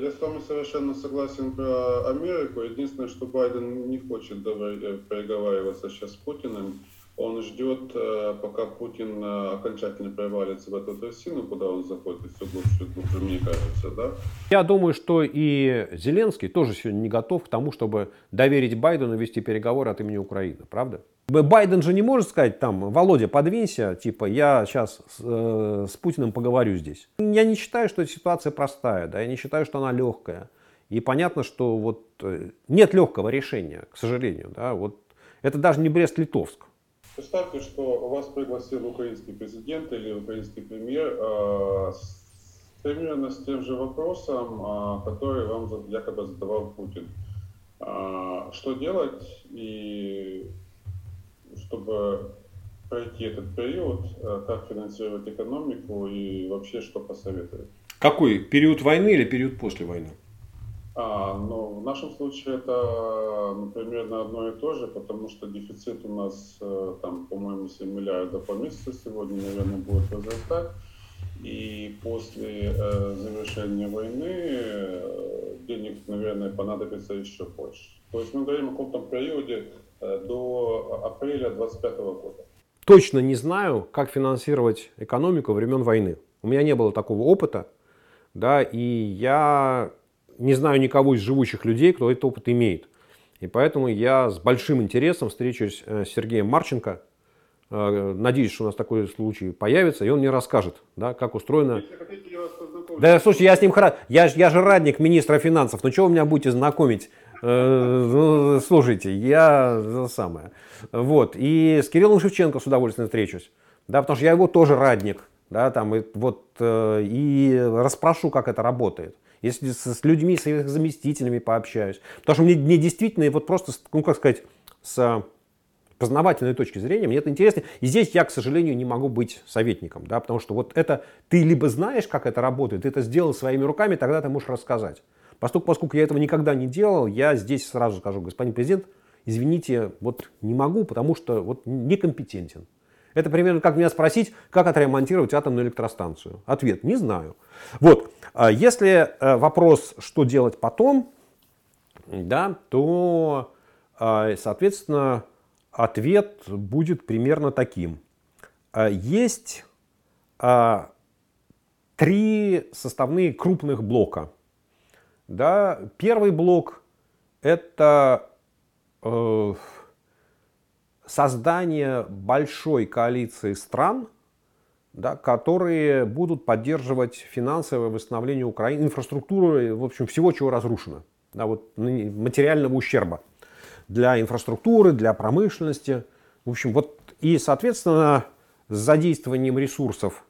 Я с вами совершенно согласен про Америку. Единственное, что Байден не хочет переговариваться сейчас с Путиным. Он ждет, пока Путин окончательно провалится в эту трясину, куда он заходит все глубже и глубже, мне кажется, да? Я думаю, что и Зеленский тоже сегодня не готов к тому, чтобы доверить Байдену вести переговоры от имени Украины, правда? Байден же не может сказать там, Володя, подвинься, типа я сейчас с Путиным поговорю здесь. Я не считаю, что эта ситуация простая, да, я не считаю, что она легкая. И понятно, что вот нет легкого решения, к сожалению, да, вот это даже не Брест-Литовск. Представьте, что вас пригласил украинский президент или украинский премьер примерно с тем же вопросом, который вам якобы задавал Путин. Что делать, и чтобы пройти этот период, как финансировать экономику и вообще что посоветовать? Какой? Период войны или период после войны? Ну, в нашем случае это примерно одно и то же, потому что дефицит у нас, там, по-моему, 7 миллиардов по месяцу сегодня, наверное, будет возрастать. И после завершения войны денег, наверное, понадобится еще больше. То есть мы говорим о каком-то периоде до апреля 2025 года. Точно не знаю, как финансировать экономику времен войны. У меня не было такого опыта, да, и я не знаю никого из живущих людей, кто этот опыт имеет. И поэтому я с большим интересом встречусь с Сергеем Марченко. Надеюсь, что у нас такой случай появится, и он мне расскажет, да, как устроено. Хотите, я вас познакомлю. Да, слушай, я с ним я же радник министра финансов. Ну, чего вы меня будете знакомить? Слушайте, я за самое. Вот. И с Кириллом Шевченко с удовольствием встречусь. Да, потому что я его тоже радник. Да, там, и, вот, и расспрошу, как это работает. Если с людьми, с их заместителями пообщаюсь. Потому что мне действительно, вот просто, ну, как сказать, с познавательной точки зрения, мне это интересно. И здесь я, к сожалению, не могу быть советником, да, потому что вот это ты либо знаешь, как это работает, ты это сделал своими руками, тогда ты можешь рассказать. Поскольку я этого никогда не делал, я здесь сразу скажу: господин президент, извините, вот не могу, потому что вот некомпетентен. Это примерно как меня спросить, как отремонтировать атомную электростанцию. Ответ: не знаю. Вот, если вопрос, что делать потом, да, то, соответственно, ответ будет примерно таким. Есть три составные крупных блока. Да, первый блок – это создание большой коалиции стран, да, которые будут поддерживать финансовое восстановление Украины, инфраструктуры, в общем, всего, чего разрушено, да, вот, материального ущерба. Для инфраструктуры, для промышленности. В общем, вот и, соответственно, с задействованием ресурсов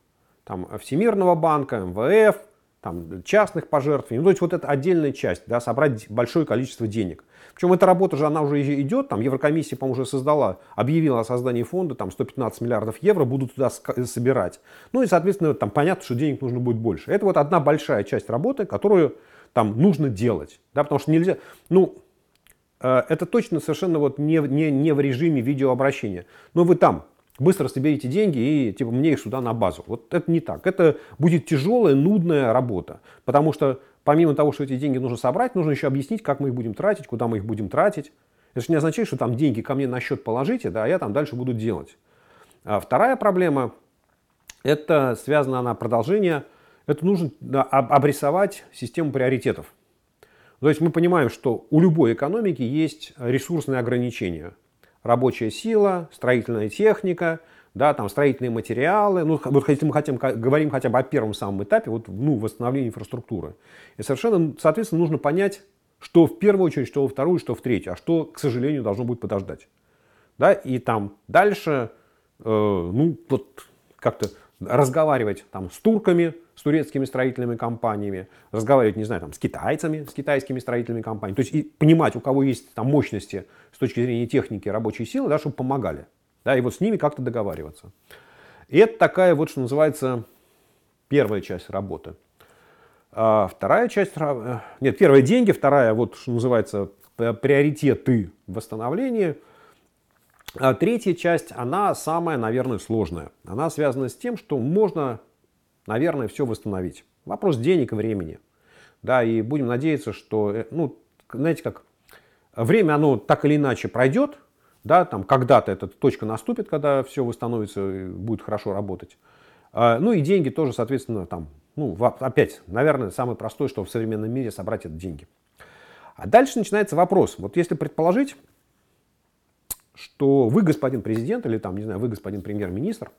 там, Всемирного банка, МВФ, там, частных пожертвований. Ну, то есть вот это отдельная часть, да, собрать большое количество денег. Причем эта работа же, она уже идет. Там Еврокомиссия, по-моему, уже объявила о создании фонда, там 115 миллиардов евро будут туда собирать. Ну и, соответственно, там понятно, что денег нужно будет больше. Это вот одна большая часть работы, которую там нужно делать. Да, потому что нельзя... Ну, это точно совершенно вот не в режиме видеообращения. Но вы там быстро соберите деньги и типа мне их сюда на базу. Вот это не так. Это будет тяжелая, нудная работа. Потому что помимо того, что эти деньги нужно собрать, нужно еще объяснить, как мы их будем тратить, куда мы их будем тратить. Это же не означает, что там деньги ко мне на счет положите, да, а я там дальше буду делать. А вторая проблема, это связана она продолжение, это нужно обрисовать систему приоритетов. То есть мы понимаем, что у любой экономики есть ресурсные ограничения. Рабочая сила, строительная техника, да, там, строительные материалы. Ну, вот если мы говорим хотя бы о первом самом этапе, вот, ну, восстановления инфраструктуры. И совершенно, соответственно, нужно понять, что в первую очередь, что во вторую, что в третью, а что, к сожалению, должно будет подождать. Да, и там дальше, ну, вот как-то разговаривать там, с турками, с турецкими строительными компаниями, разговаривать, не знаю, там, с китайцами, с китайскими строительными компаниями. То есть и понимать, у кого есть там мощности с точки зрения техники, рабочей силы, да, чтобы помогали. Да, и вот с ними как-то договариваться. И это такая вот, что называется, первая часть работы. А вторая часть... Нет, первая деньги, вторая, вот, что называется, приоритеты восстановления. А третья часть, она самая, наверное, сложная. Она связана с тем, что можно, наверное, все восстановить. Вопрос денег и времени. Да, и будем надеяться, что, ну, знаете как, время, оно так или иначе пройдет, да, там когда-то эта точка наступит, когда все восстановится и будет хорошо работать. Ну и деньги тоже, соответственно, там, ну, опять, наверное, самое простое, что в современном мире собрать это деньги. А дальше начинается вопрос. Вот если предположить, что вы, господин президент, или там, не знаю, вы, господин премьер-министр,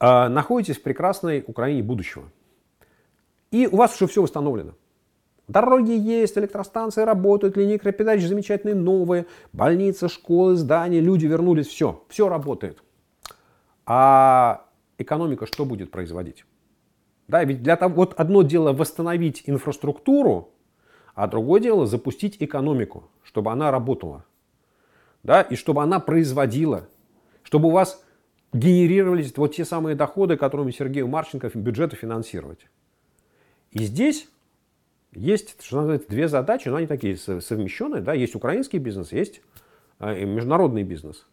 находитесь в прекрасной Украине будущего. И у вас уже все восстановлено. Дороги есть, электростанции работают, линейки передач замечательные, новые, больницы, школы, здания, люди вернулись, все работает. А экономика что будет производить? Да, ведь для того, вот одно дело восстановить инфраструктуру, а другое дело запустить экономику, чтобы она работала, да, и чтобы она производила, чтобы у вас генерировались вот те самые доходы, которыми Сергею Марченко бюджета финансировать. И здесь есть, что называется, две задачи, но они такие совмещенные. Да? Есть украинский бизнес, есть международный бизнес.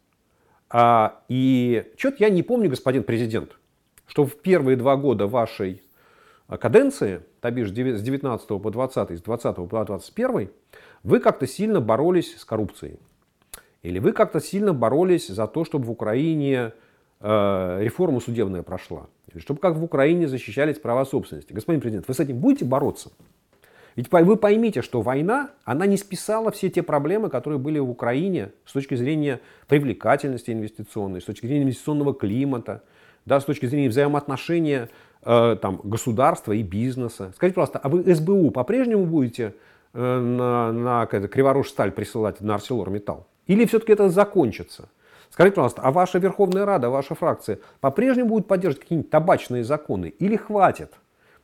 И что-то я не помню, господин президент, что в первые 2 года вашей каденции, то бишь с 19 по 20, с 20 по 21, вы как-то сильно боролись с коррупцией. Или вы как-то сильно боролись за то, чтобы в Украине реформа судебная прошла. Или чтобы как в Украине защищались права собственности. Господин президент, вы с этим будете бороться? Ведь вы поймите, что война, она не списала все те проблемы, которые были в Украине с точки зрения привлекательности инвестиционной, с точки зрения инвестиционного климата, да, с точки зрения взаимоотношения там, государства и бизнеса. Скажите, пожалуйста, а вы СБУ по-прежнему будете на Криворожсталь присылать, на Арселор Миттал? Или все-таки это закончится? Скажите, пожалуйста, а ваша Верховная Рада, ваша фракция по-прежнему будет поддерживать какие-нибудь табачные законы? Или хватит?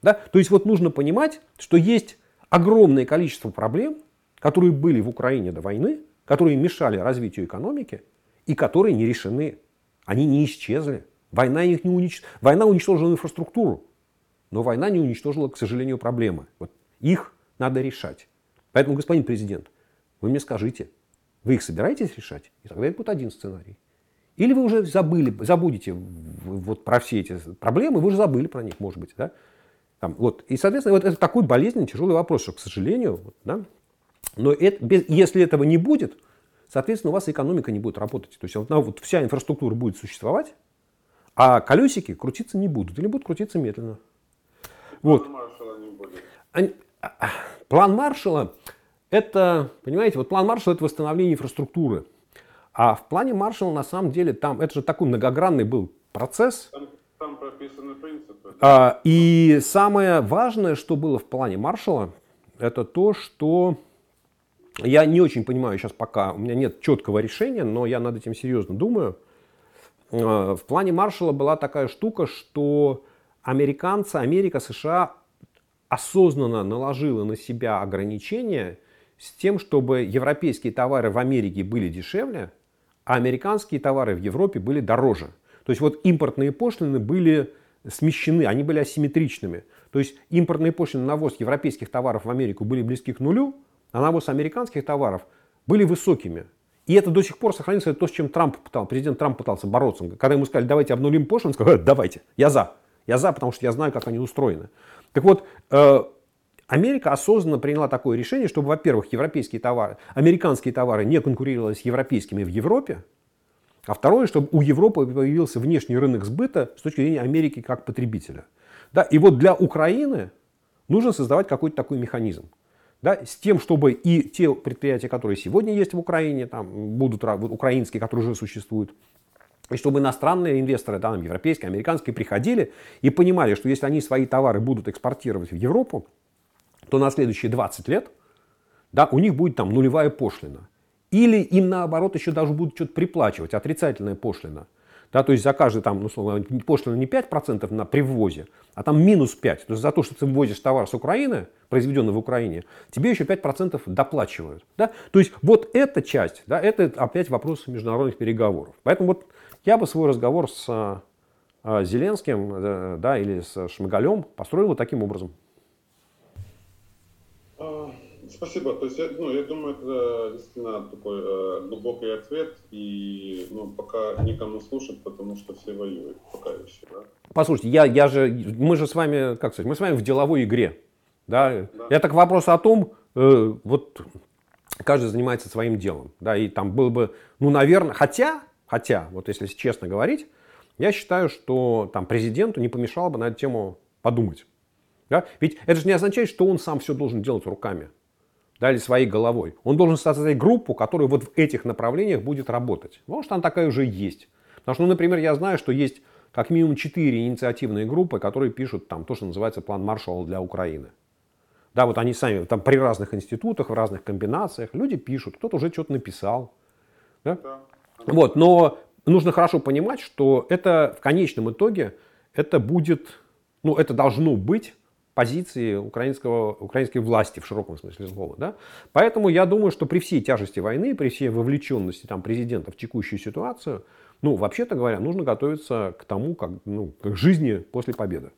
Да? То есть вот нужно понимать, что есть огромное количество проблем, которые были в Украине до войны, которые мешали развитию экономики и которые не решены. Они не исчезли. Война их не уничтожила. Война уничтожила инфраструктуру, но война не уничтожила, к сожалению, проблемы. Вот их надо решать. Поэтому, господин президент, вы мне скажите, вы их собираетесь решать? И тогда это будет один сценарий. Или вы уже забудете вот про все эти проблемы, вы уже забыли про них, может быть. Да? Там, вот. И, соответственно, вот это такой болезненный, тяжелый вопрос, что, к сожалению, вот, да? Но это, если этого не будет, соответственно, у вас экономика не будет работать. То есть вот вся инфраструктура будет существовать, а колесики крутиться не будут. Или будут крутиться медленно. Вот. План Маршалла не будет. План Маршалла... Это, понимаете, вот план Маршалла – это восстановление инфраструктуры. А в плане Маршалла, на самом деле, там, это же такой многогранный был процесс. Там прописаны принципы. Да? И самое важное, что было в плане Маршалла, это то, что я не очень понимаю сейчас пока, у меня нет четкого решения, но я над этим серьезно думаю. В плане Маршалла была такая штука, что американцы, Америка, США осознанно наложила на себя ограничения, с тем, чтобы европейские товары в Америке были дешевле, а американские товары в Европе были дороже. То есть вот импортные пошлины были смещены, они были асимметричными. То есть импортные пошлины на ввоз европейских товаров в Америку были близки к нулю, а на ввоз американских товаров были высокими. И это до сих пор сохранится, то, с чем президент Трамп пытался бороться. Когда ему сказали, давайте обнулим пошлины, он сказал, давайте, я за, потому что я знаю, как они устроены. Так вот, Америка осознанно приняла такое решение, чтобы, во-первых, американские товары не конкурировали с европейскими в Европе, а второе, чтобы у Европы появился внешний рынок сбыта с точки зрения Америки как потребителя. Да, и вот для Украины нужно создавать какой-то такой механизм. Да, с тем, чтобы и те предприятия, которые сегодня есть в Украине, там будут украинские, которые уже существуют, и чтобы иностранные инвесторы, да, европейские, американские, приходили и понимали, что если они свои товары будут экспортировать в Европу, то на следующие 20 лет, да, у них будет там нулевая пошлина. Или им наоборот еще даже будут что-то приплачивать, отрицательная пошлина. Да, то есть за каждый там, условно, пошлина не 5% на привозе, а там минус 5%. То есть за то, что ты ввозишь товар с Украины, произведенный в Украине, тебе еще 5% доплачивают. Да? То есть вот эта часть, да, это опять вопрос международных переговоров. Поэтому вот я бы свой разговор с Зеленским, да, или с Шмыгалем построил вот таким образом. Спасибо. То есть, я думаю, это действительно такой глубокий ответ, и пока никому слушать, потому что все воюют пока еще. Да? Послушайте, мы же с вами, как сказать, мы с вами в деловой игре. Да? Да. Это к вопросу о том, вот каждый занимается своим делом. Да, и там было бы, наверное, хотя, вот если честно говорить, я считаю, что там президенту не помешало бы на эту тему подумать. Да? Ведь это же не означает, что он сам все должен делать руками, да, или своей головой. Он должен создать группу, которая вот в этих направлениях будет работать. Потому что она такая уже есть. Потому что, например, я знаю, что есть как минимум 4 инициативные группы, которые пишут там то, что называется план Маршалла для Украины. Да, вот они сами, там при разных институтах, в разных комбинациях люди пишут, кто-то уже что-то написал. Да? Да. Вот, но нужно хорошо понимать, что это в конечном итоге, это будет, ну, это должно быть позиции украинской власти в широком смысле слова. Да? Поэтому я думаю, что при всей тяжести войны, при всей вовлеченности там, президента в текущую ситуацию, ну, вообще-то говоря, нужно готовиться к тому, как, ну, к жизни после победы.